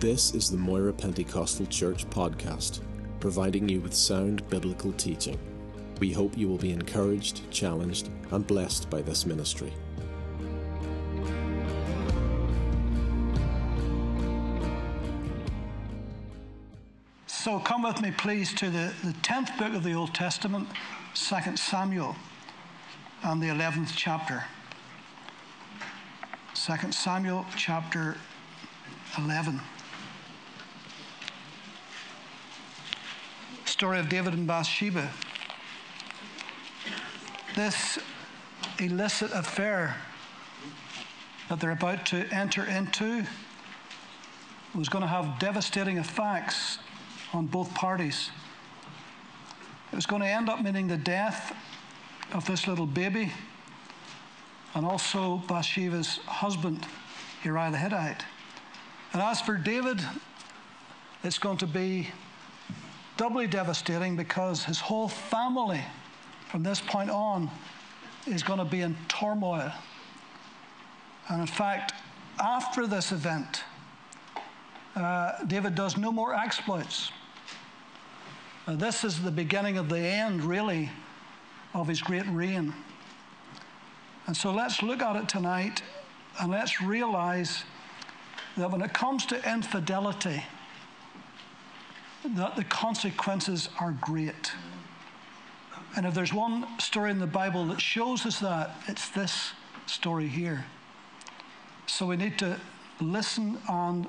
This is the Moira Pentecostal Church podcast, providing you with sound biblical teaching. We hope you will be encouraged, challenged, and blessed by this ministry. So come with me, please, to the 10th book of the Old Testament, 2 Samuel, and the 11th chapter. 2 Samuel, chapter 11. Story of David and Bathsheba. This illicit affair that they're about to enter into was going to have devastating effects on both parties. It was going to end up meaning the death of this little baby and also Bathsheba's husband, Uriah the Hittite. And as for David, it's going to be doubly devastating because his whole family from this point on is going to be in turmoil. And in fact, after this event, David does no more exploits. This is the beginning of the end, really, of his great reign. And so let's look at it tonight, and let's realize that when it comes to infidelity, that the consequences are great. And if there's one story in the Bible that shows us that, it's this story here. So we need to listen and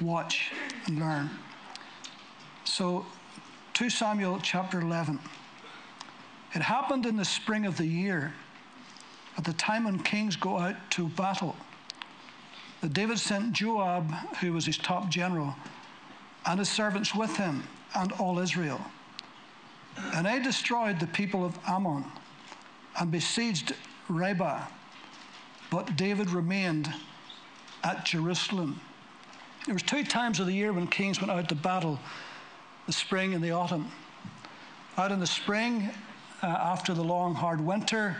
watch and learn. So 2 Samuel chapter 11. It happened in the spring of the year, at the time when kings go out to battle, that David sent Joab, who was his top general, and his servants with him, and all Israel. And they destroyed the people of Ammon and besieged Rabbah, but David remained at Jerusalem. There was two times of the year when kings went out to battle, the spring and the autumn. Out in the spring, after the long, hard winter,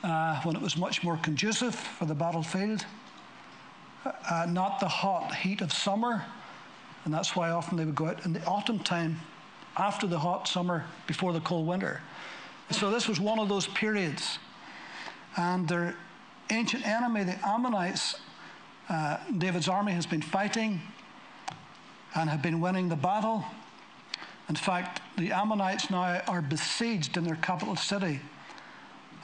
when it was much more conducive for the battlefield, not the hot heat of summer, and that's why often they would go out in the autumn time, after the hot summer, before the cold winter. So this was one of those periods. And their ancient enemy, the Ammonites, David's army has been fighting and have been winning the battle. In fact, the Ammonites now are besieged in their capital city,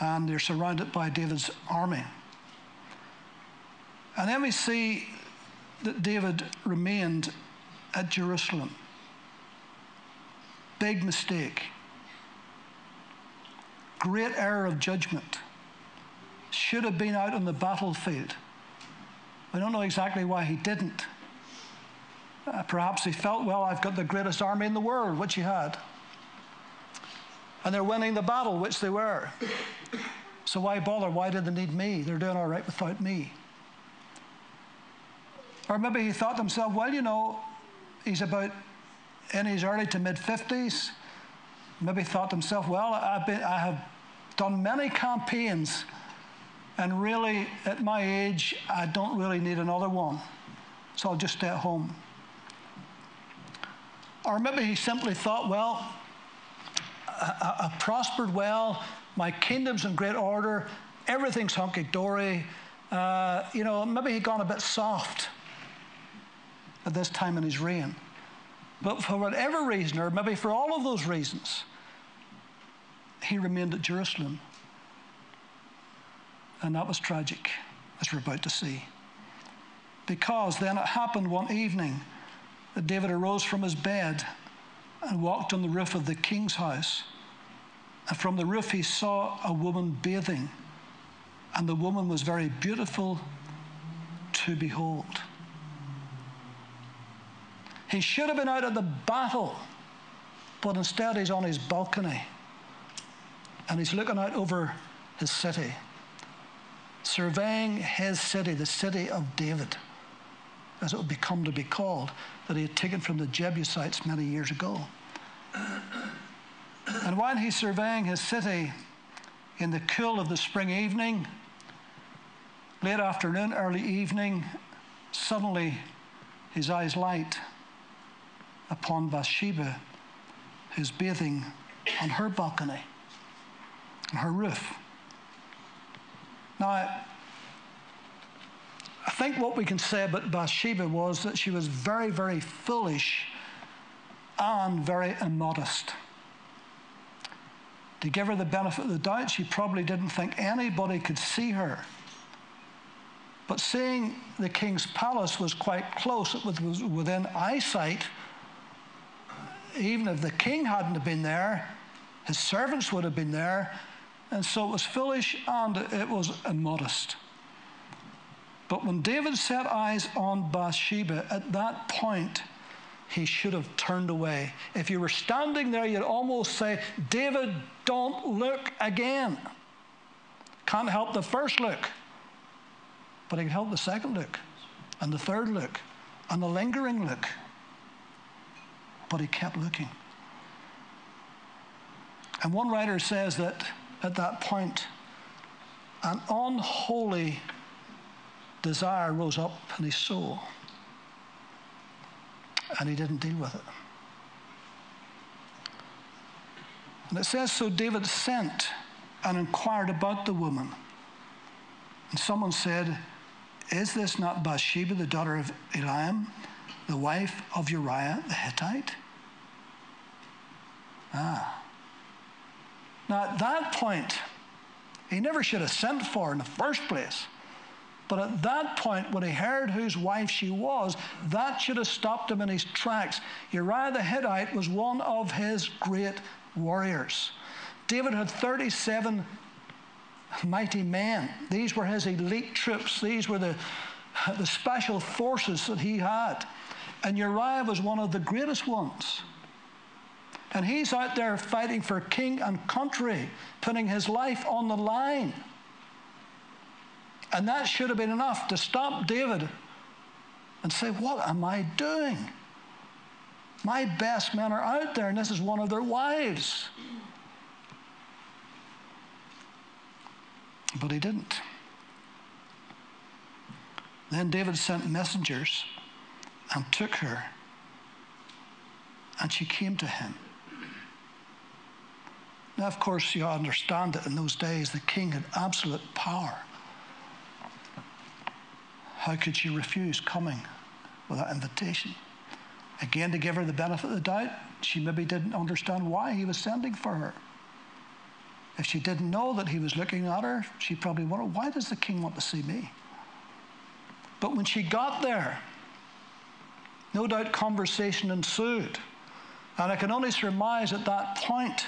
and they're surrounded by David's army. And then we see that David remained at Jerusalem. Big mistake. Great error of judgment. Should have been out on the battlefield. I don't know exactly why he didn't. Perhaps he felt, well, I've got the greatest army in the world, which he had. And they're winning the battle, which they were. So why bother? Why did they need me? They're doing all right without me. Or maybe he thought to himself, well, you know, he's about in his early to mid-50s. Maybe he thought to himself, well, I have done many campaigns, and really, at my age, I don't really need another one, so I'll just stay at home. Or maybe he simply thought, well, I've prospered well, my kingdom's in great order, everything's hunky-dory. You know, maybe he'd gone a bit soft at this time in his reign. But for whatever reason, or maybe for all of those reasons, he remained at Jerusalem. And that was tragic, as we're about to see. Because then it happened one evening that David arose from his bed and walked on the roof of the king's house. And from the roof he saw a woman bathing, and the woman was very beautiful to behold. He should have been out at the battle, but instead he's on his balcony, and he's looking out over his city, surveying his city, the city of David, as it would become to be called, that he had taken from the Jebusites many years ago. And while he's surveying his city in the cool of the spring evening, late afternoon, early evening, Suddenly, his eyes light upon Bathsheba, who's bathing on her balcony, on her roof. Now, I think what we can say about Bathsheba was that she was very, very foolish and very immodest. To give her the benefit of the doubt, she probably didn't think anybody could see her. But seeing the king's palace was quite close, it was within eyesight. Even if the king hadn't have been there, his servants would have been there. And so it was foolish and it was immodest. But when David set eyes on Bathsheba, at that point, he should have turned away. If you were standing there, you'd almost say, David, don't look again. Can't help the first look, but he can help the second look, and the third look, and the lingering look. But he kept looking. And one writer says that at that point, an unholy desire rose up in his soul. And he didn't deal with it. And it says, so David sent and inquired about the woman. And someone said, is this not Bathsheba, the daughter of Eliam, the wife of Uriah the Hittite? Now at that point, he never should have sent for her in the first place. But at that point, when he heard whose wife she was, that should have stopped him in his tracks. Uriah the Hittite was one of his great warriors. David had 37 mighty men. These were his elite troops. These were the special forces that he had. And Uriah was one of the greatest ones. And he's out there fighting for king and country, putting his life on the line. And that should have been enough to stop David and say, what am I doing? My best men are out there, and this is one of their wives. But he didn't. Then David sent messengers and took her, and she came to him. Now, of course, you understand that in those days, the king had absolute power. How could she refuse coming with that invitation? Again, to give her the benefit of the doubt, she maybe didn't understand why he was sending for her. If she didn't know that he was looking at her, she probably wondered, why does the king want to see me? But when she got there, no doubt conversation ensued. And I can only surmise at that point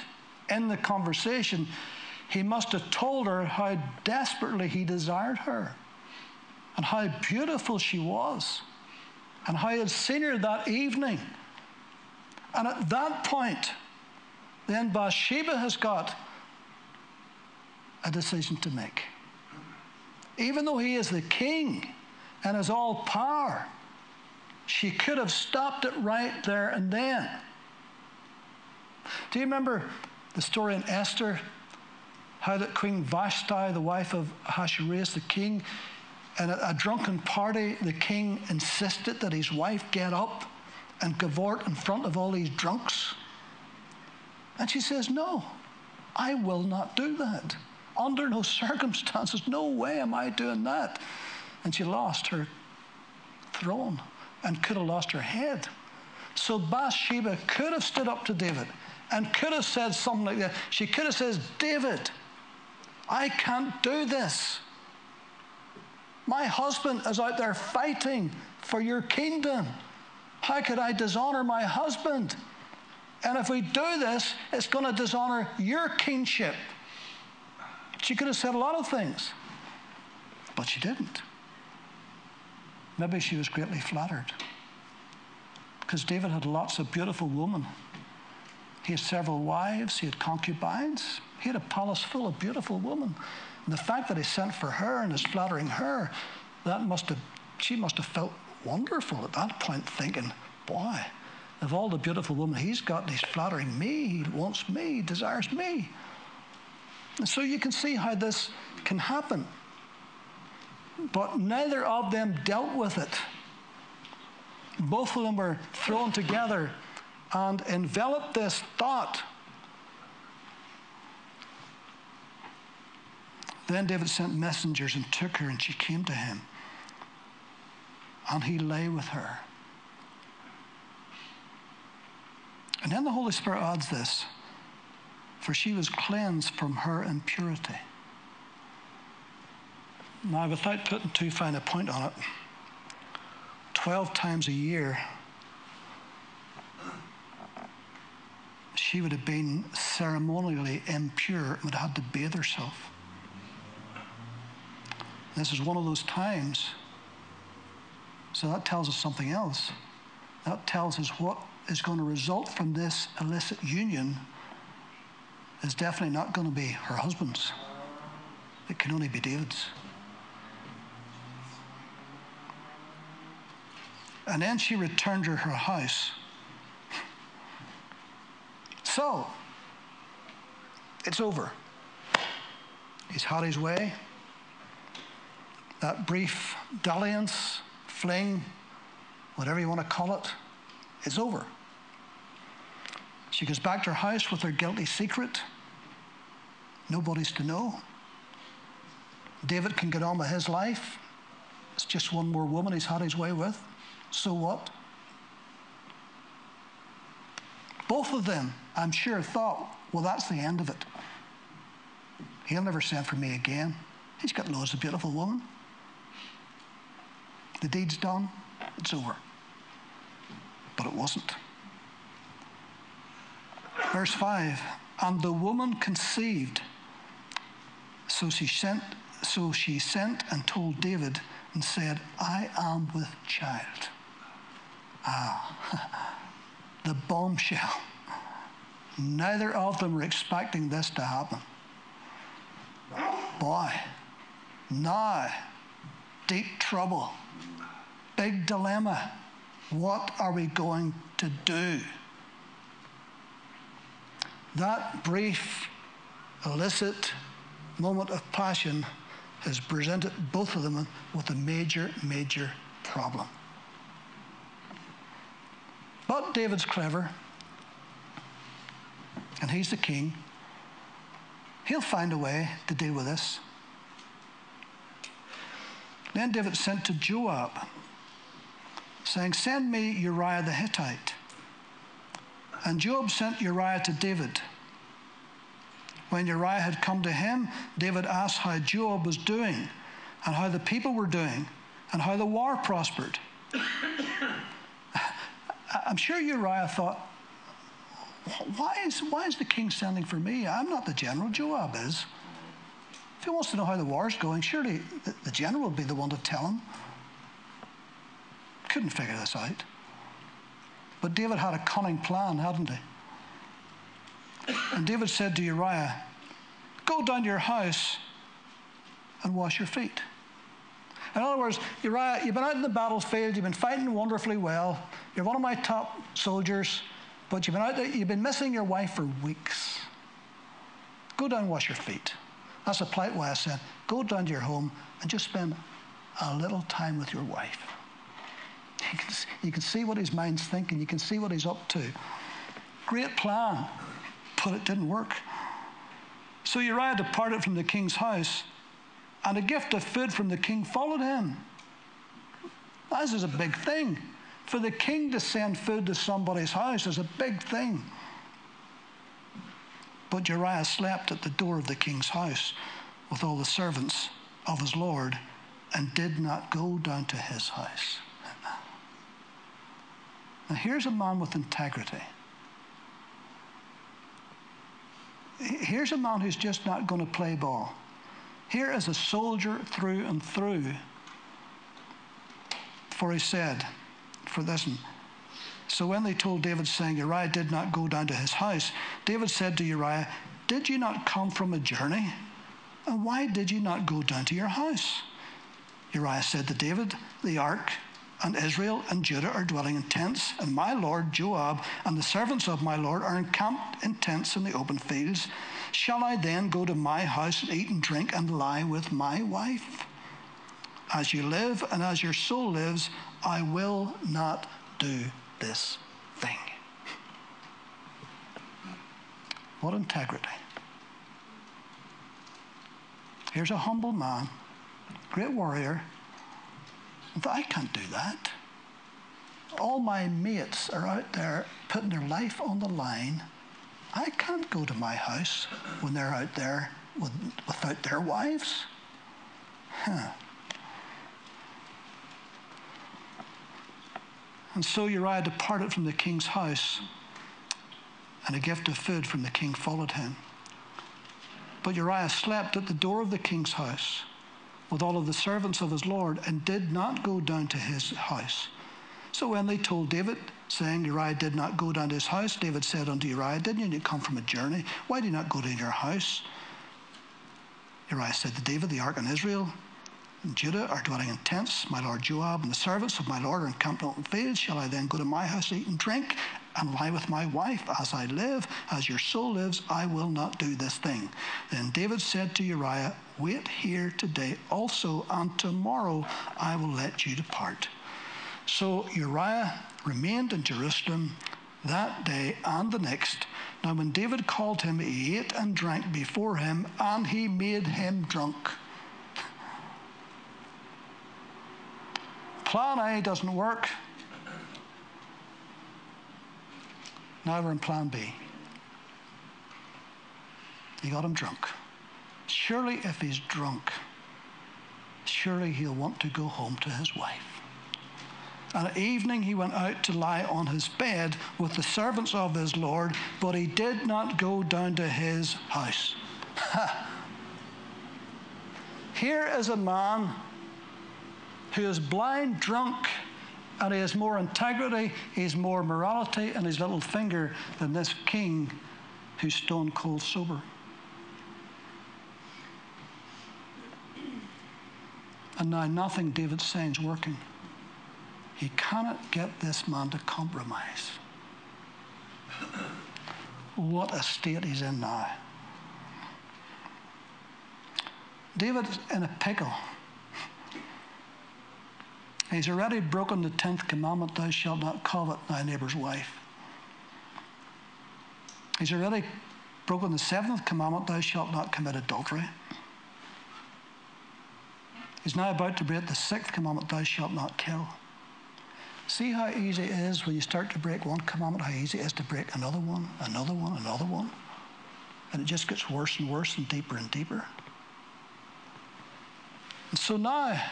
in the conversation, he must have told her how desperately he desired her, and how beautiful she was, and how he had seen her that evening. And at that point, then Bathsheba has got a decision to make. Even though he is the king and has all power, she could have stopped it right there and then. Do you remember the story in Esther, how that Queen Vashti, the wife of Ahasuerus, the king, and at a drunken party, the king insisted that his wife get up and cavort in front of all these drunks. And she says, no, I will not do that. Under no circumstances, no way am I doing that. And she lost her throne and could have lost her head. So Bathsheba could have stood up to David and could have said something like that. She could have said, David, I can't do this. My husband is out there fighting for your kingdom. How could I dishonor my husband? And if we do this, it's going to dishonor your kingship. She could have said a lot of things, but she didn't. Maybe she was greatly flattered, because David had lots of beautiful women. He had several wives, he had concubines, he had a palace full of beautiful women. And the fact that he sent for her and is flattering her, she must have felt wonderful at that point, thinking, boy, of all the beautiful women he's got, he's flattering me, he wants me, he desires me. And so you can see how this can happen. But neither of them dealt with it. both of them were thrown together and enveloped this thought. Then David sent messengers and took her, and she came to him, and he lay with her. And then the Holy Spirit adds this, for she was cleansed from her impurity. Now, without putting too fine a point on it, 12 times a year, she would have been ceremonially impure and would have had to bathe herself. This is one of those times. So that tells us something else. That tells us what is going to result from this illicit union is definitely not going to be her husband's. It can only be David's. And then she returned to her house. So, it's over. He's had his way. That brief dalliance, fling, whatever you want to call it, is over. She goes back to her house with her guilty secret. Nobody's to know. David can get on with his life. It's just one more woman he's had his way with. So what? Both of them, I'm sure, thought, well, that's the end of it. He'll never send for me again. He's got loads of beautiful women. The deed's done. It's over. But it wasn't. Verse 5, and the woman conceived. So she sent and told David and said, I am with child. Ah, the bombshell. Neither of them were expecting this to happen. Boy, now, deep trouble, big dilemma. What are we going to do? That brief, illicit moment of passion has presented both of them with a major, major problem. But David's clever, and he's the king. He'll find a way to deal with this. Then David sent to Joab, saying, send me Uriah the Hittite. And Joab sent Uriah to David. When Uriah had come to him, David asked how Joab was doing, and how the people were doing, and how the war prospered. I'm sure Uriah thought, why is the king sending for me? I'm not the general, Joab is. If he wants to know how the war's going, surely the general would be the one to tell him. Couldn't figure this out. But David had a cunning plan, hadn't he? And David said to Uriah, go down to your house and wash your feet. In other words, Uriah, you've been out in the battlefield, you've been fighting wonderfully well, you're one of my top soldiers, but you've been out there, you've been missing your wife for weeks. Go down and wash your feet. That's a polite way I said, go down to your home and just spend a little time with your wife. You can see what his mind's thinking, you can see what he's up to. Great plan. But it didn't work. So Uriah departed from the king's house, and a gift of food from the king followed him. This is a big thing. For the king to send food to somebody's house is a big thing. But Uriah slept at the door of the king's house with all the servants of his lord and did not go down to his house. Now here's a man with integrity. Here's a man who's just not going to play ball. Here is a soldier through and through. For he said, for this. So when they told David, saying, Uriah did not go down to his house, David said to Uriah, did you not come from a journey? And why did you not go down to your house? Uriah said to David, the ark and Israel and Judah are dwelling in tents, and my lord Joab and the servants of my lord are encamped in tents in the open fields. Shall I then go to my house and eat and drink and lie with my wife? As you live and as your soul lives, I will not do this thing. What integrity. Here's a humble man, great warrior. I can't do that. All my mates are out there putting their life on the line. I can't go to my house when they're out there without their wives. And so Uriah departed from the king's house, and a gift of food from the king followed him. But Uriah slept at the door of the king's house with all of the servants of his lord, and did not go down to his house. So when they told David, saying, Uriah did not go down to his house, David said unto Uriah, didn't you come from a journey? Why do you not go to your house? Uriah said to David, the ark and Israel and Judah are dwelling in tents. My lord Joab and the servants of my lord are encamped in open fields. Shall I then go to my house, eat and drink, and lie with my wife? As I live, as your soul lives, I will not do this thing. Then David said to Uriah, wait here today also, and tomorrow I will let you depart. So Uriah remained in Jerusalem that day and the next. Now when David called him, he ate and drank before him, and he made him drunk. Plan A doesn't work. Now we're in plan B. He got him drunk. Surely if he's drunk, surely he'll want to go home to his wife. And at evening he went out to lie on his bed with the servants of his lord, but he did not go down to his house. Here is a man who is blind drunk, and he has more integrity, he has more morality in his little finger than this king who's stone cold sober. And now nothing David's saying is working. He cannot get this man to compromise. What a state he's in now. David's in a pickle. He's already broken the 10th commandment, thou shalt not covet thy neighbor's wife. He's already broken the 7th commandment, thou shalt not commit adultery. He's now about to break the 6th commandment, thou shalt not kill. See how easy it is when you start to break one commandment, how easy it is to break another one, another one, another one. And it just gets worse and worse and deeper and deeper. And so now,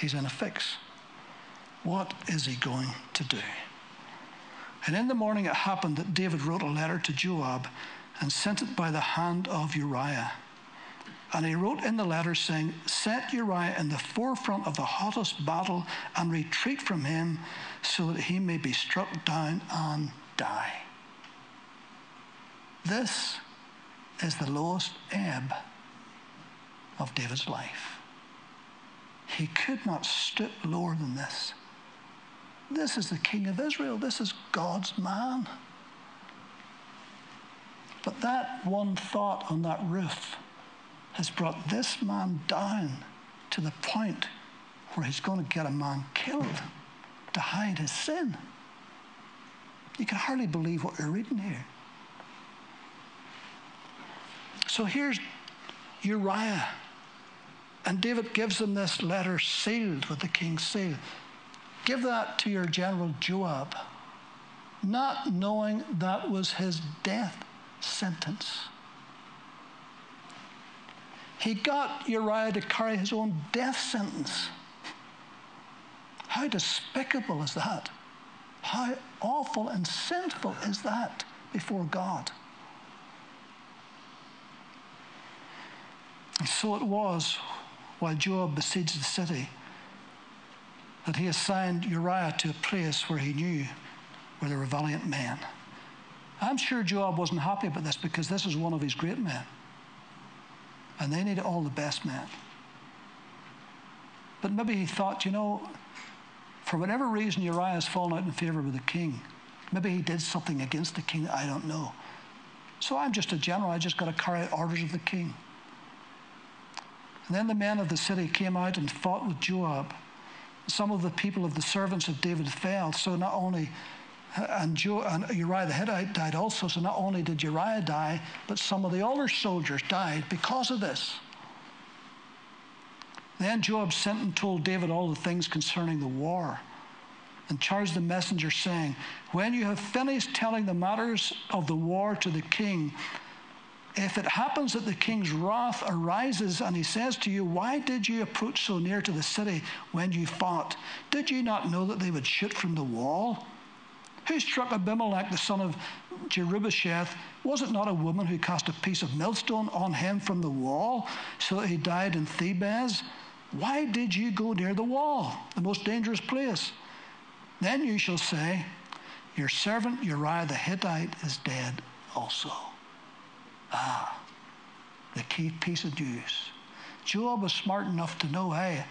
he's in a fix. What is he going to do? And in the morning it happened that David wrote a letter to Joab and sent it by the hand of Uriah. And he wrote in the letter saying, set Uriah in the forefront of the hottest battle and retreat from him so that he may be struck down and die. This is the lowest ebb of David's life. He could not stoop lower than this. This is the king of Israel. This is God's man. But that one thought on that roof has brought this man down to the point where he's going to get a man killed to hide his sin. You can hardly believe what you're reading here. So here's Uriah. And David gives them this letter sealed with the king's seal. Give that to your general Joab, not knowing that was his death sentence. He got Uriah to carry his own death sentence. How despicable is that? How awful and sinful is that before God? And so it was, while Joab besieged the city, that he assigned Uriah to a place where he knew where there were valiant men. I'm sure Joab wasn't happy about this, because this is one of his great men, and they needed all the best men. But maybe he thought, you know, for whatever reason Uriah's fallen out in favor with the king. Maybe he did something against the king, I don't know. So I'm just a general, I just got to carry out orders of the king. And then the men of the city came out and fought with Joab. some of the people of the servants of David fell. So not only, and Uriah the Hittite died also, so not only did Uriah die, but some of the older soldiers died because of this. Then Joab sent and told David all the things concerning the war, and charged the messenger, saying, when you have finished telling the matters of the war to the king, if it happens that the king's wrath arises and he says to you, why did you approach so near to the city when you fought? Did you not know that they would shoot from the wall? Who struck Abimelech, the son of Jerubbesheth? Was it not a woman who cast a piece of millstone on him from the wall, so that he died in Thebes? Why did you go near the wall, the most dangerous place? Then you shall say, your servant Uriah the Hittite is dead also. Ah, the key piece of news. Joab was smart enough to know, hey,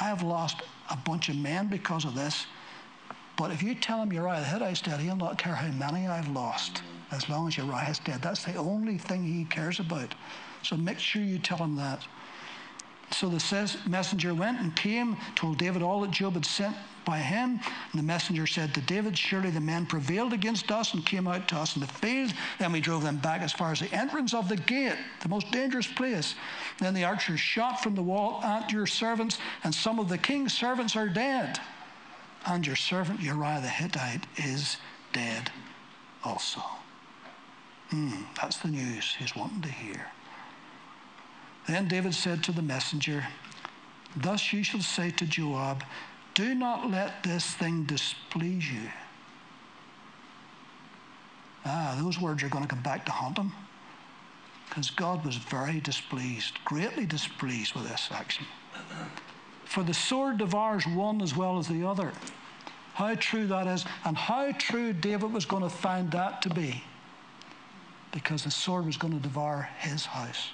I have lost a bunch of men because of this, but if you tell him Uriah the Hittite's dead, he'll not care how many I've lost, as long as Uriah's dead. That's the only thing he cares about. So make sure you tell him that. So the messenger went and came, told David all that Joab had sent by him. And the messenger said to David, surely the men prevailed against us and came out to us in the field. Then we drove them back as far as the entrance of the gate, the most dangerous place. Then the archers shot from the wall at your servants, and some of the king's servants are dead. And your servant Uriah the Hittite is dead also. That's the news he's wanting to hear. Then David said to the messenger, thus you shall say to Joab, do not let this thing displease you. Those words are going to come back to haunt him, because God was very displeased, greatly displeased with this action. For the sword devours one as well as the other. How true that is, and how true David was going to find that to be, because the sword was going to devour his house.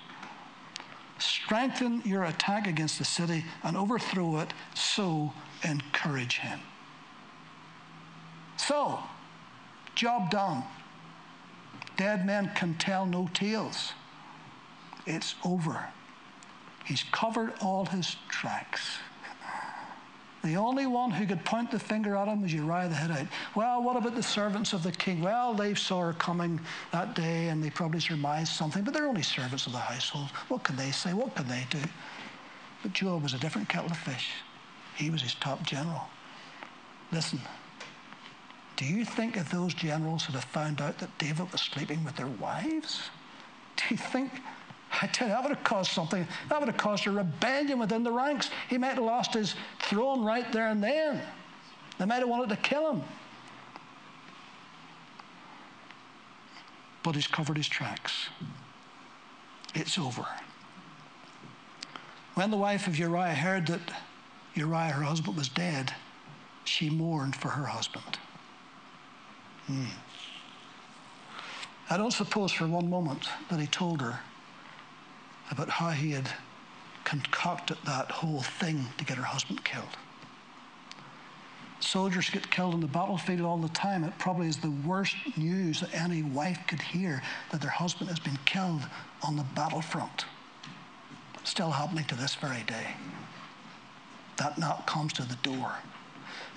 Strengthen your attack against the city and overthrow it, so encourage him. So, job done. Dead men can tell no tales. It's over. He's covered all his tracks. The only one who could point the finger at him was Uriah the Hittite. Well, what about the servants of the king? Well, they saw her coming that day and they probably surmised something, but they're only servants of the household. What can they say? What can they do? But Joab was a different kettle of fish. He was his top general. Listen, do you think if those generals had found out that David was sleeping with their wives? Do you think... I tell you, that would have caused something. That would have caused a rebellion within the ranks. He might have lost his throne right there and then. They might have wanted to kill him. But he's covered his tracks. It's over. When the wife of Uriah heard that Uriah, her husband, was dead, she mourned for her husband. I don't suppose for one moment that he told her about how he had concocted that whole thing to get her husband killed. Soldiers get killed on the battlefield all the time. It probably is the worst news that any wife could hear, that their husband has been killed on the battlefront. Still happening to this very day. That knock comes to the door.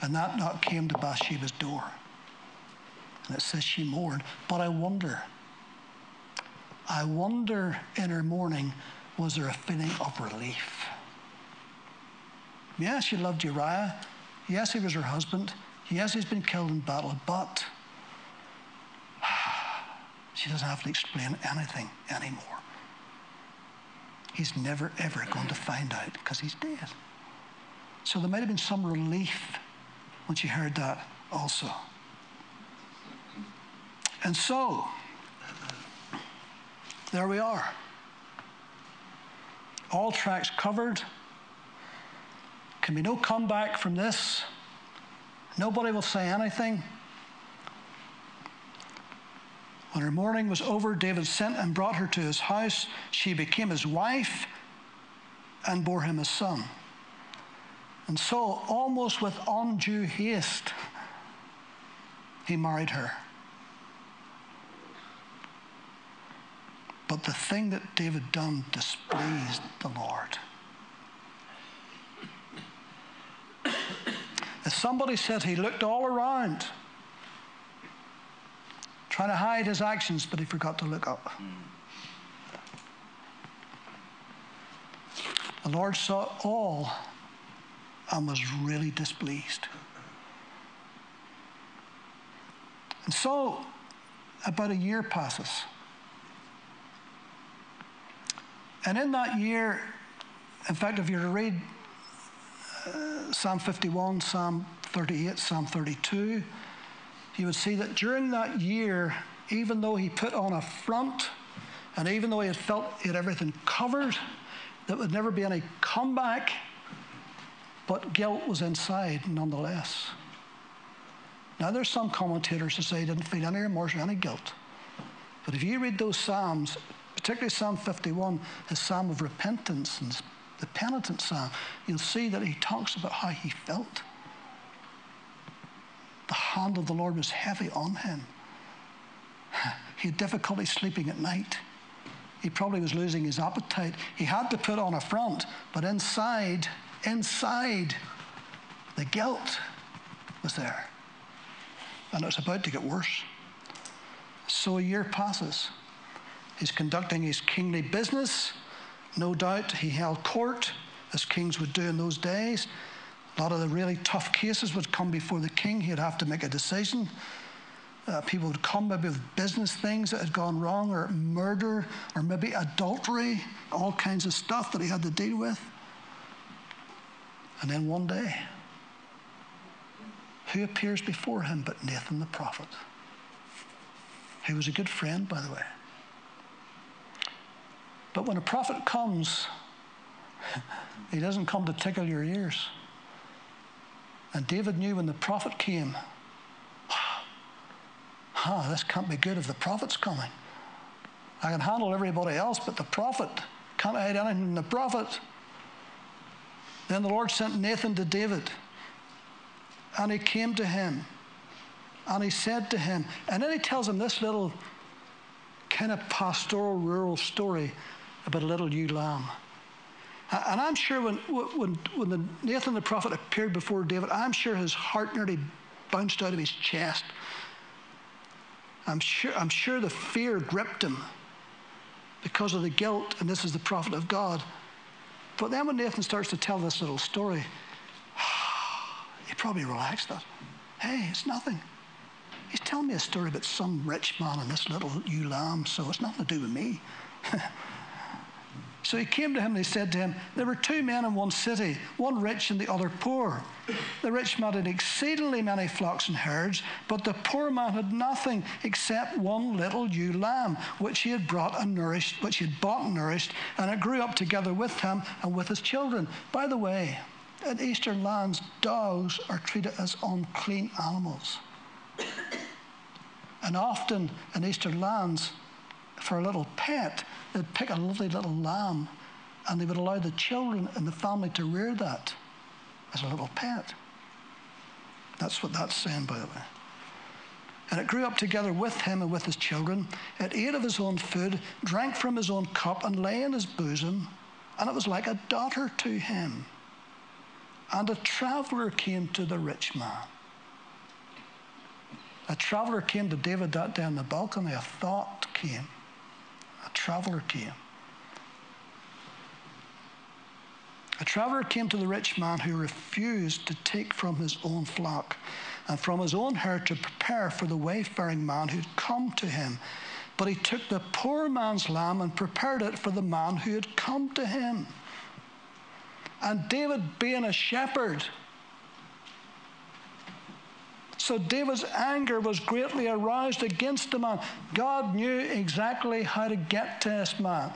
And that knock came to Bathsheba's door. And it says she mourned. But I wonder in her mourning, was there a feeling of relief? Yes, she loved Uriah. Yes, he was her husband. Yes, he's been killed in battle, but she doesn't have to explain anything anymore. He's never, ever going to find out, because he's dead. So there might have been some relief when she heard that also. And so, there we are. All tracks covered. Can be no comeback from this. Nobody will say anything. When her mourning was over, David sent and brought her to his house. She became his wife and bore him a son. And so, almost with undue haste, he married her. But the thing that David done displeased the Lord. As somebody said, he looked all around, trying to hide his actions, but he forgot to look up. The Lord saw it all and was really displeased. And so, about a year passes. And in that year, in fact, if you were to read Psalm 51, Psalm 38, Psalm 32, you would see that during that year, even though he put on a front, and even though he had felt he had everything covered, there would never be any comeback, but guilt was inside nonetheless. Now, there's some commentators who say he didn't feel any remorse or any guilt. But if you read those Psalms, particularly Psalm 51, his Psalm of repentance and the penitent Psalm, you'll see that he talks about how he felt. The hand of the Lord was heavy on him. He had difficulty sleeping at night. He probably was losing his appetite. He had to put on a front, but inside, the guilt was there. And it's about to get worse. So a year passes. He's conducting his kingly business. No doubt he held court, as kings would do in those days. A lot of the really tough cases would come before the king. He'd have to make a decision. People would come maybe with business things that had gone wrong, or murder, or maybe adultery, all kinds of stuff that he had to deal with. And then one day, who appears before him but Nathan the prophet? He was a good friend, by the way. But when a prophet comes, he doesn't come to tickle your ears. And David knew when the prophet came, this can't be good if the prophet's coming. I can handle everybody else, but the prophet, can't hide anything from the prophet. Then the Lord sent Nathan to David. And he came to him, and he said to him, and then he tells him this little kind of pastoral, rural story about a little ewe lamb. And I'm sure when Nathan the prophet appeared before David, I'm sure his heart nearly bounced out of his chest. I'm sure the fear gripped him because of the guilt, and this is the prophet of God. But then when Nathan starts to tell this little story, he probably relaxed that. Hey, it's nothing. He's telling me a story about some rich man and this little ewe lamb, so it's nothing to do with me. So he came to him and he said to him, there were two men in one city, one rich and the other poor. The rich man had exceedingly many flocks and herds, but the poor man had nothing except one little ewe lamb, which he had bought and nourished, and it grew up together with him and with his children. By the way, in Eastern lands, dogs are treated as unclean animals. And often in Eastern lands, for a little pet, they'd pick a lovely little lamb and they would allow the children and the family to rear that as a little pet. That's what that's saying, by the way. And it grew up together with him and with his children. It ate of his own food, drank from his own cup, and lay in his bosom, and it was like a daughter to him. And a traveler came to the rich man. A traveler came to David that day on the balcony. A thought came. A traveler came. A traveler came to the rich man who refused to take from his own flock and from his own herd to prepare for the wayfaring man who'd come to him. But he took the poor man's lamb and prepared it for the man who had come to him. And David being a shepherd. So David's anger was greatly aroused against the man. God knew exactly how to get to this man.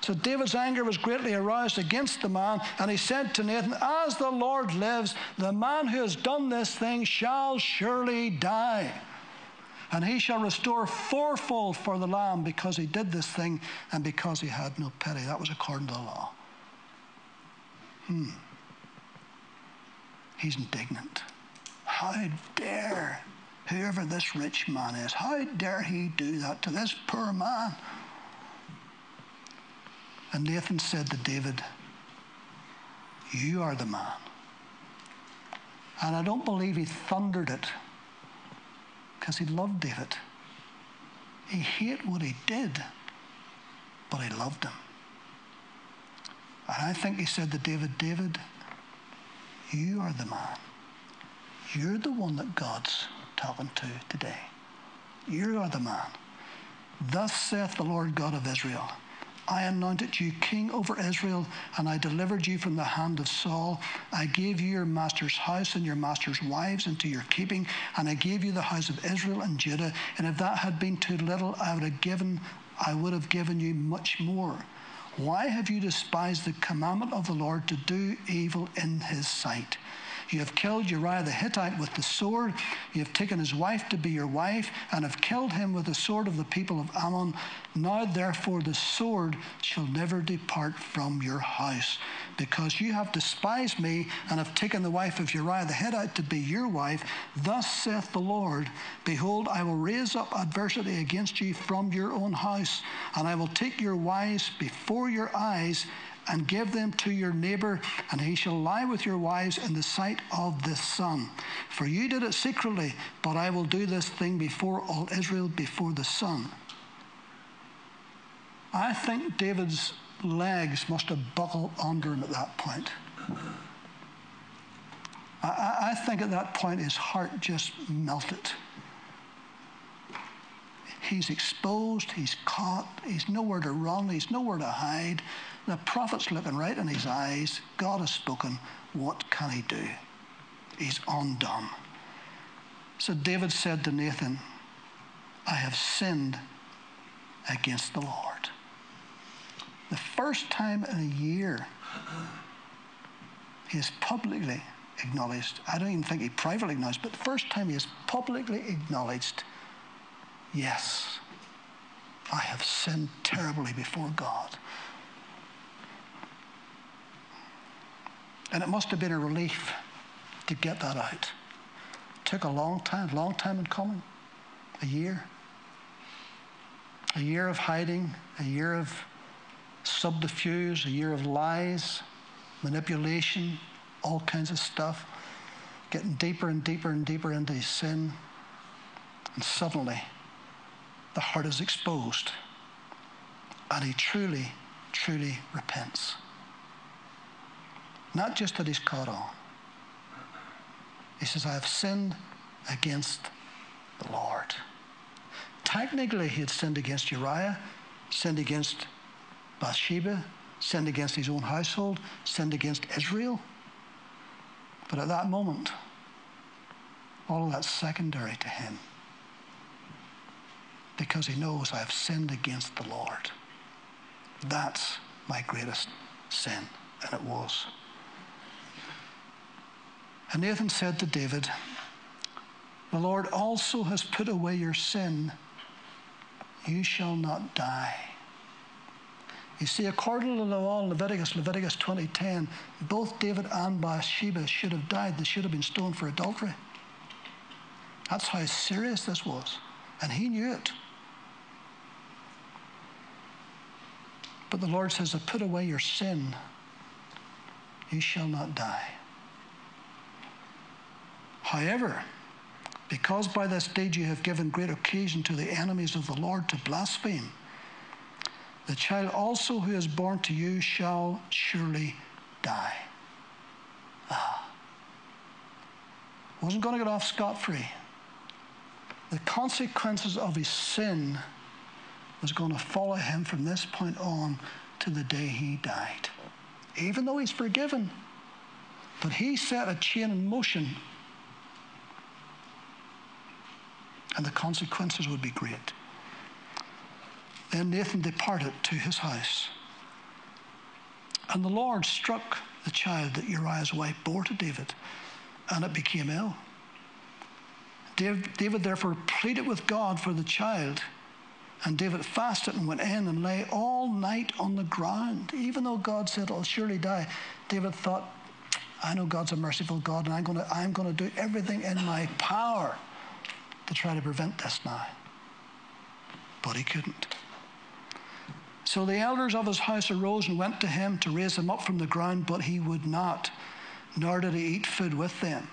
So David's anger was greatly aroused against the man, and he said to Nathan, as the Lord lives, the man who has done this thing shall surely die. And he shall restore fourfold for the lamb because he did this thing and because he had no pity. That was according to the law. He's indignant. How dare whoever this rich man is, how dare he do that to this poor man? And Nathan said to David, you are the man. And I don't believe he thundered it because he loved David. He hated what he did, but he loved him. And I think he said to David, David, you are the man. You're the one that God's talking to today. You are the man. Thus saith the Lord God of Israel, I anointed you king over Israel, and I delivered you from the hand of Saul. I gave you your master's house and your master's wives into your keeping, and I gave you the house of Israel and Judah. And if that had been too little, I would have given you much more. Why have you despised the commandment of the Lord to do evil in his sight? You have killed Uriah the Hittite with the sword. You have taken his wife to be your wife, and have killed him with the sword of the people of Ammon. Now, therefore, the sword shall never depart from your house, because you have despised me, and have taken the wife of Uriah the Hittite to be your wife. Thus saith the Lord, behold, I will raise up adversity against you from your own house, and I will take your wives before your eyes, and give them to your neighbor, and he shall lie with your wives in the sight of the sun. For you did it secretly, but I will do this thing before all Israel, before the sun. I think David's legs must have buckled under him at that point. I think at that point his heart just melted. He's exposed, he's caught, he's nowhere to run, he's nowhere to hide. The prophet's looking right in his eyes. God has spoken. What can he do? He's undone. So David said to Nathan, I have sinned against the Lord. The first time in a year, he has publicly acknowledged, I don't even think he privately acknowledged, but the first time he has publicly acknowledged, yes, I have sinned terribly before God. And it must have been a relief to get that out. It took a long time in coming. A year. A year of hiding, a year of subterfuge, a year of lies, manipulation, all kinds of stuff. Getting deeper and deeper and deeper into his sin. And suddenly, the heart is exposed. And he truly, truly repents. Not just that he's caught on. He says, I have sinned against the Lord. Technically, he had sinned against Uriah, sinned against Bathsheba, sinned against his own household, sinned against Israel. But at that moment, all of that's secondary to him. Because he knows, I have sinned against the Lord. That's my greatest sin. And it was. And Nathan said to David, the Lord also has put away your sin. You shall not die. You see, according to the law in Leviticus 20:10, both David and Bathsheba should have died. They should have been stoned for adultery. That's how serious this was. And he knew it. But the Lord says, I put away your sin. You shall not die. However, because by this deed you have given great occasion to the enemies of the Lord to blaspheme, the child also who is born to you shall surely die. Ah. Wasn't going to get off scot-free. The consequences of his sin was going to follow him from this point on to the day he died. Even though he's forgiven, but he set a chain in motion, and the consequences would be great. Then Nathan departed to his house, and the Lord struck the child that Uriah's wife bore to David, and it became ill. David therefore pleaded with God for the child, and David fasted and went in and lay all night on the ground. Even though God said, I'll surely die, David thought, I know God's a merciful God, and I'm going to do everything in my power to try to prevent this now. But he couldn't. So the elders of his house arose and went to him to raise him up from the ground, but he would not, nor did he eat food with them.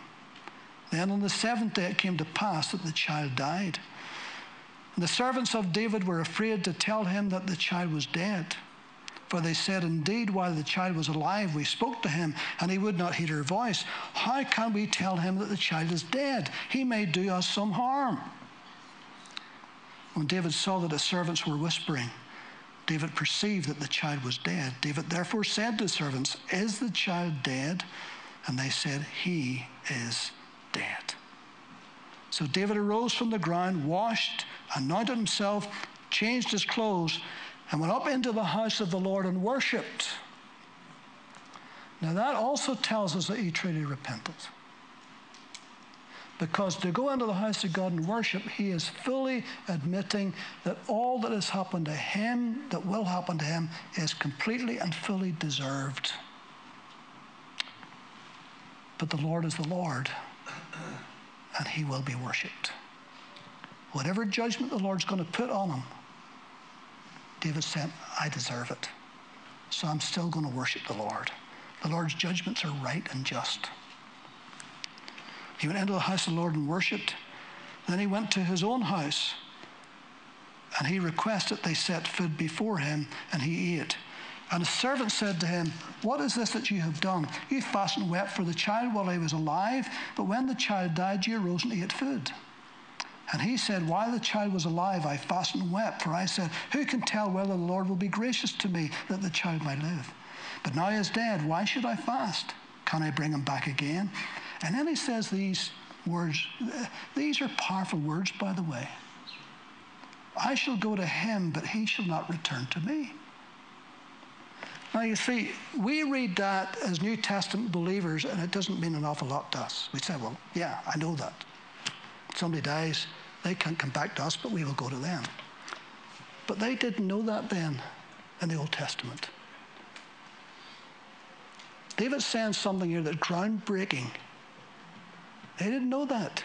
Then on the seventh day it came to pass that the child died. And the servants of David were afraid to tell him that the child was dead. For they said, indeed, while the child was alive, we spoke to him, and he would not heed our voice. How can we tell him that the child is dead? He may do us some harm. When David saw that his servants were whispering, David perceived that the child was dead. David therefore said to his servants, is the child dead? And they said, he is dead. So David arose from the ground, washed, anointed himself, changed his clothes, and went up into the house of the Lord and worshipped. Now that also tells us that he truly repented. Because to go into the house of God and worship, he is fully admitting that all that has happened to him, that will happen to him, is completely and fully deserved. But the Lord is the Lord, and he will be worshipped. Whatever judgment the Lord's going to put on him, David said, I deserve it. So I'm still going to worship the Lord. The Lord's judgments are right and just. He went into the house of the Lord and worshipped. Then he went to his own house, and he requested they set food before him, and he ate. And his servant said to him, what is this that you have done? You fasted and wept for the child while he was alive, but when the child died, you arose and ate food. And he said, while the child was alive, I fasted and wept, for I said, who can tell whether the Lord will be gracious to me that the child might live? But now he is dead, why should I fast? Can I bring him back again? And then he says these words. These are powerful words, by the way. I shall go to him, but he shall not return to me. Now, you see, we read that as New Testament believers, and it doesn't mean an awful lot to us. We say, well, yeah, I know that. Somebody dies, they can't come back to us, but we will go to them. But they didn't know that then in the Old Testament. David's saying something here that's groundbreaking. They didn't know that.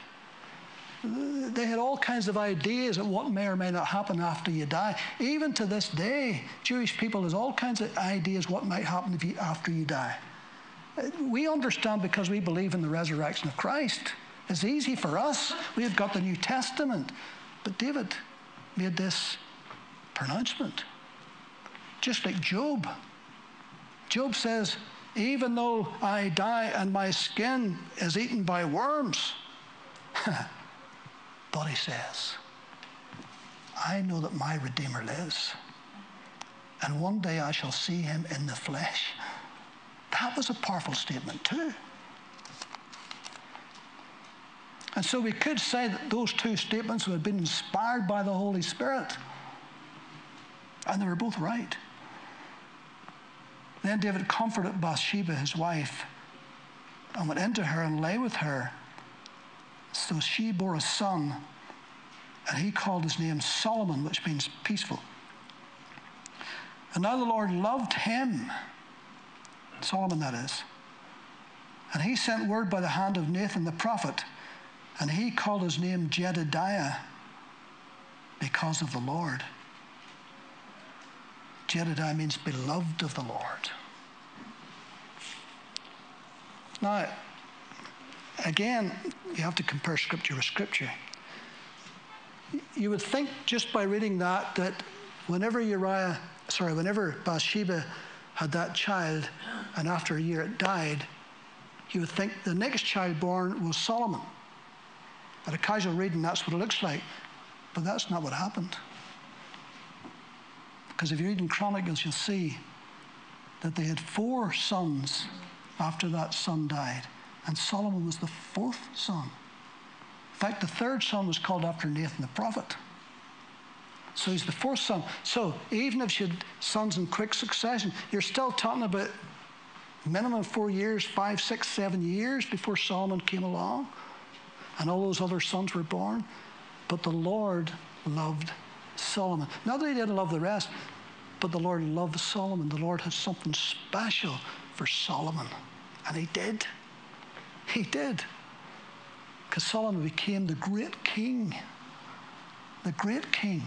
They had all kinds of ideas of what may or may not happen after you die. Even to this day, Jewish people has all kinds of ideas what might happen if you, after you die. We understand because we believe in the resurrection of Christ. It's easy for us. We have got the New Testament. But David made this pronouncement. Just like Job. Job says, even though I die and my skin is eaten by worms, but he says, I know that my Redeemer lives, and one day I shall see him in the flesh. That was a powerful statement too. And so we could say that those two statements had been inspired by the Holy Spirit, and they were both right. Then David comforted Bathsheba, his wife, and went into her and lay with her. So she bore a son, and he called his name Solomon, which means peaceful. And now the Lord loved him, Solomon that is, and he sent word by the hand of Nathan the prophet, and he called his name Jedediah because of the Lord. Jedediah means beloved of the Lord. Now, again, you have to compare Scripture with Scripture. You would think just by reading that, that whenever Bathsheba had that child, and after a year it died, you would think the next child born was Solomon. At a casual reading, that's what it looks like. But that's not what happened. Because if you read in Chronicles, you'll see that they had 4 sons after that son died. And Solomon was the 4th son. In fact, the 3rd son was called after Nathan the prophet. So he's the 4th son. So even if you had sons in quick succession, you're still talking about minimum 4 years, 5, 6, 7 years before Solomon came along. And all those other sons were born. But the Lord loved Solomon. Not that he didn't love the rest, but the Lord loved Solomon. The Lord had something special for Solomon. And he did. He did. Because Solomon became the great king. The great king.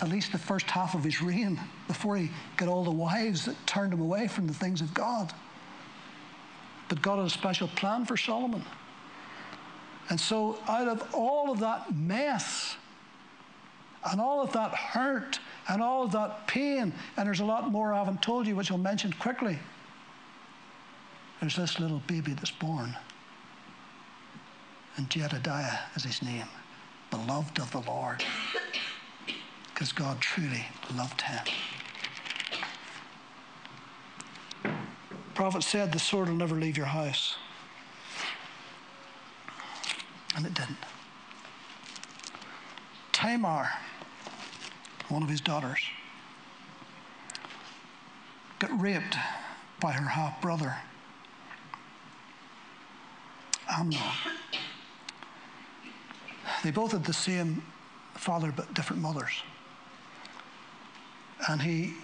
At least the first half of his reign, before he got all the wives that turned him away from the things of God. But God had a special plan for Solomon. And so out of all of that mess and all of that hurt and all of that pain, and there's a lot more I haven't told you, which I'll mention quickly, there's this little baby that's born. And Jedediah is his name, beloved of the Lord, because God truly loved him. The prophet said, the sword will never leave your house. And it didn't. Tamar, one of his daughters, got raped by her half-brother, Amnon. They both had the same father but different mothers. And he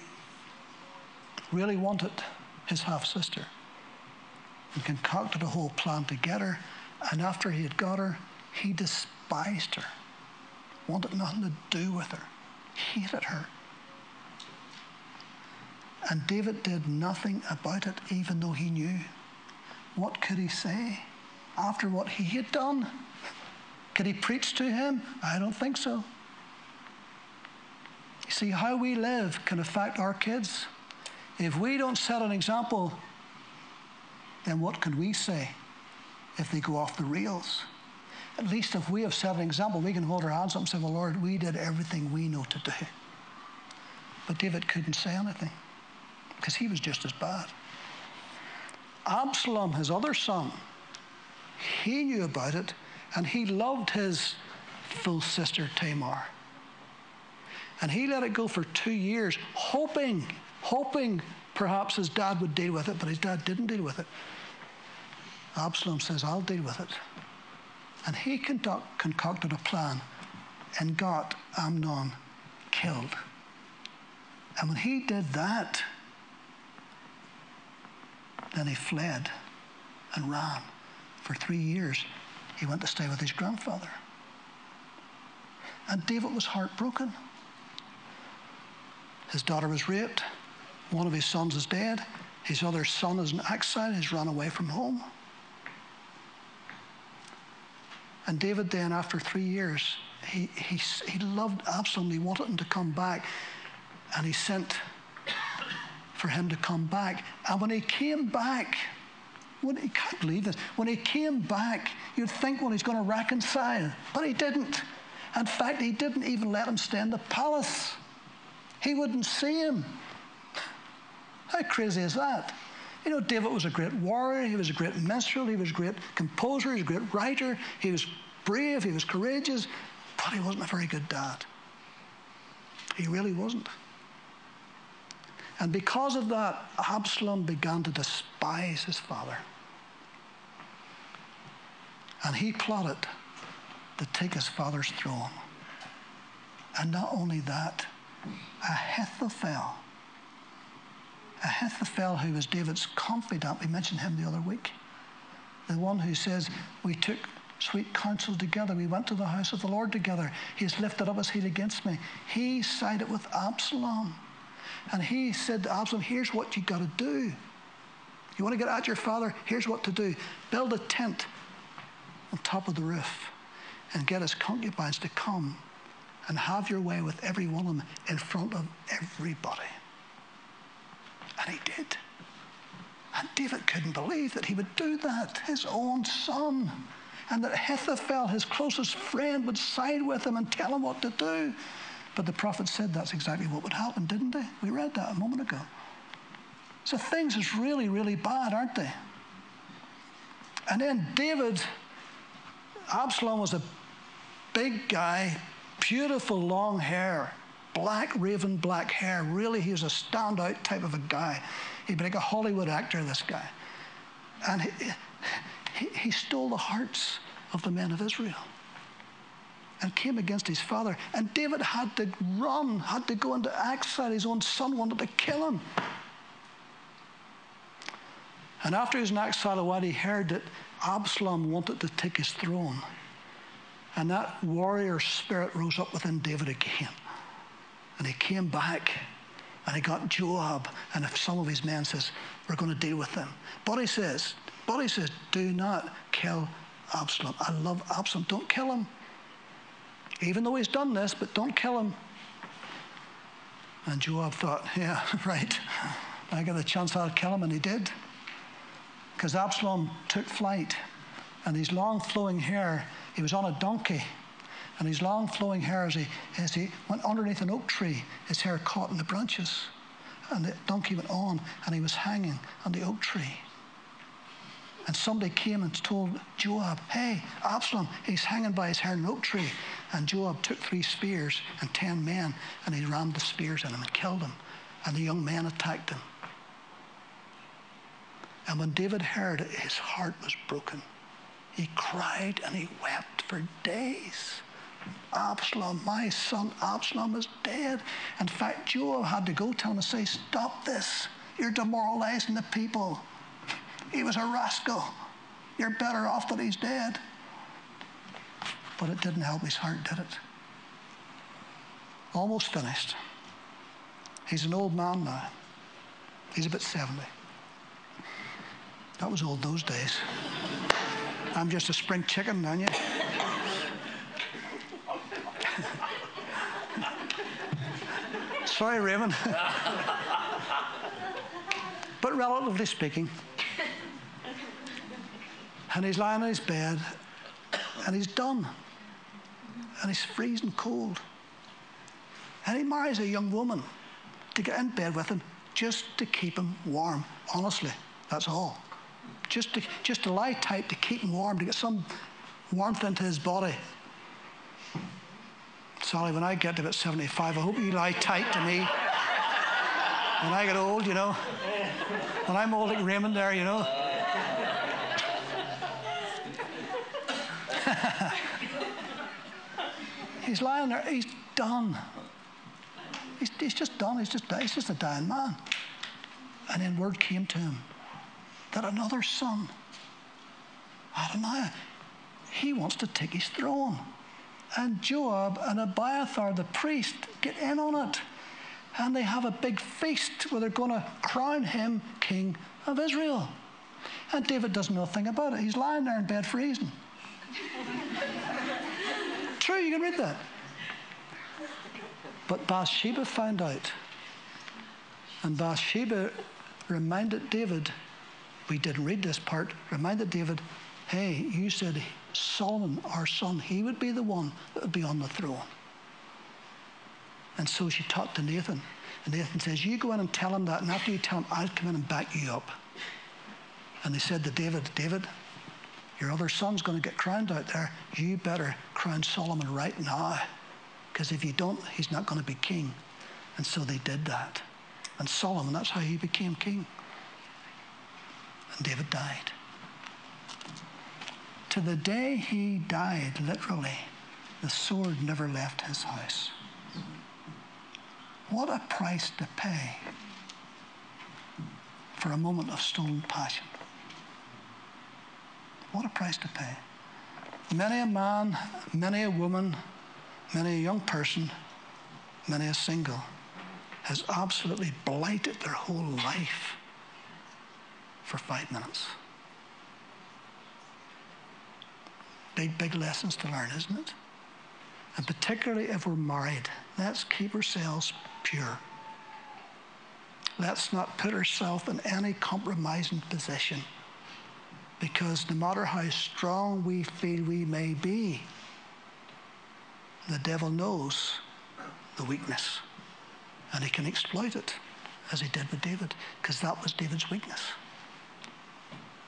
really wanted his half-sister and concocted a whole plan to get her. And after he had got her, he despised her, wanted nothing to do with her, hated her. And David did nothing about it, even though he knew. What could he say after what he had done? Could he preach to him? I don't think so. You see, how we live can affect our kids. If we don't set an example, then what can we say if they go off the rails? At least if we have set an example, we can hold our hands up and say, well, Lord, we did everything we know to do. But David couldn't say anything because he was just as bad. Absalom, his other son, he knew about it, and he loved his full sister Tamar. And he let it go for 2 years, hoping perhaps his dad would deal with it, but his dad didn't deal with it. Absalom says, I'll deal with it. And he concocted a plan and got Amnon killed. And when he did that, then he fled and ran. For 3 years, he went to stay with his grandfather. And David was heartbroken. His daughter was raped. One of his sons is dead. His other son is in exile. He's run away from home. And David then, after 3 years, he loved Absalom. He wanted him to come back. And he sent for him to come back. And when he came back, I can't believe this. When he came back, you'd think, well, he's going to reconcile. But he didn't. In fact, he didn't even let him stay in the palace. He wouldn't see him. How crazy is that? You know, David was a great warrior, he was a great minstrel, he was a great composer, he was a great writer, he was brave, he was courageous, but he wasn't a very good dad. He really wasn't. And because of that, Absalom began to despise his father. And he plotted to take his father's throne. And not only that, Ahithophel, who was David's confidant, we mentioned him the other week, the one who says, we took sweet counsel together, we went to the house of the Lord together, he has lifted up his head against me. He sided with Absalom. And he said to Absalom, here's what you got to do. You want to get at your father? Here's what to do. Build a tent on top of the roof and get his concubines to come and have your way with every one of them in front of everybody. And he did. And David couldn't believe that he would do that, his own son. And that Ahithophel, his closest friend, would side with him and tell him what to do. But the prophet said that's exactly what would happen, didn't they? We read that a moment ago. So things is really, really bad, aren't they? And then David, Absalom was a big guy, beautiful long hair, black, raven black hair. Really, he was a standout type of a guy. He'd be like a Hollywood actor, this guy. And he stole the hearts of the men of Israel and came against his father. And David had to run, had to go into exile. His own son wanted to kill him. And after he was in exile a while, he heard that Absalom wanted to take his throne. And that warrior spirit rose up within David again. And he came back and he got Joab and some of his men says, we're going to deal with them. But he says, do not kill Absalom. I love Absalom. Don't kill him. Even though he's done this, but don't kill him. And Joab thought, yeah, right. I got a chance, I'll kill him. And he did. Because Absalom took flight. And his long flowing hair, he was on a donkey. And his long flowing hair, as he went underneath an oak tree, his hair caught in the branches. And the donkey went on, and he was hanging on the oak tree. And somebody came and told Joab, hey, Absalom, he's hanging by his hair in an oak tree. And Joab took 3 spears and 10 men, and he rammed the spears in him and killed him. And the young men attacked him. And when David heard it, his heart was broken. He cried and he wept for days. Absalom, my son, Absalom is dead. In fact, Joab had to go tell him and say, stop this. You're demoralizing the people. He was a rascal. You're better off that he's dead. But it didn't help his heart, did it? Almost finished. He's an old man now. He's about 70. That was old those days. I'm just a spring chicken, aren't you? Sorry, Raymond. But relatively speaking. And he's lying on his bed, and he's done. And he's freezing cold. And he marries a young woman to get in bed with him just to keep him warm. Honestly, that's all. Just to lie tight to keep him warm, to get some warmth into his body. Sally, when I get to about 75, I hope you lie tight to me. When I get old, you know. When I'm old like Raymond there, you know. He's lying there. He's done. He's just done. He's just a dying man. And then word came to him that another son, Adonai, he wants to take his throne. And Joab and Abiathar, the priest, get in on it. And they have a big feast where they're going to crown him king of Israel. And David doesn't know a thing about it. He's lying there in bed freezing. True, you can read that. But Bathsheba found out. And Bathsheba reminded David, we didn't read this part, reminded David, hey, you said Solomon, our son, he would be the one that would be on the throne. And so she talked to Nathan. And Nathan says, you go in and tell him that. And after you tell him, I'll come in and back you up. And they said to David, David, your other son's going to get crowned out there. You better crown Solomon right now. Because if you don't, he's not going to be king. And so they did that. And Solomon, that's how he became king. And David died. To the day he died, literally, the sword never left his house. What a price to pay for a moment of stolen passion. What a price to pay. Many a man, many a woman, many a young person, many a single has absolutely blighted their whole life for 5 minutes. Big lessons to learn, isn't it? And particularly if we're married, let's keep ourselves pure. Let's not put ourselves in any compromising position, because no matter how strong we feel we may be, the devil knows the weakness, and he can exploit it, as he did with David, because that was David's weakness.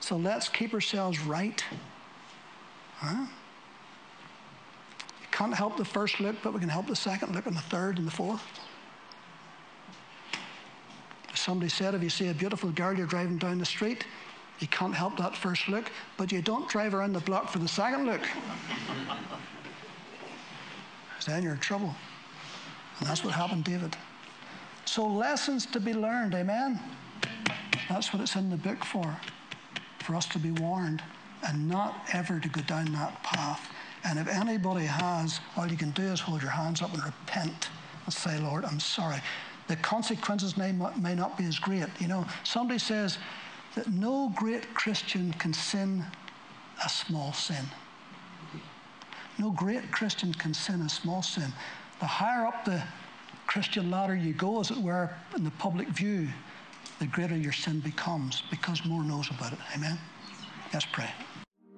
So let's keep ourselves right. Huh? You can't help the first look, but we can help the second look, and the third, and the fourth. Somebody said, if you see a beautiful girl, you're driving down the street, you can't help that first look, but you don't drive around the block for the second look. Because then you're in trouble. And that's what happened, David. So lessons to be learned, amen? That's what it's in the book for us to be warned. And not ever to go down that path. And if anybody has, all you can do is hold your hands up and repent and say, Lord, I'm sorry. The consequences may not be as great. You know, somebody says that no great Christian can sin a small sin. No great Christian can sin a small sin. The higher up the Christian ladder you go, as it were, in the public view, the greater your sin becomes, because more knows about it. Amen? Let's pray.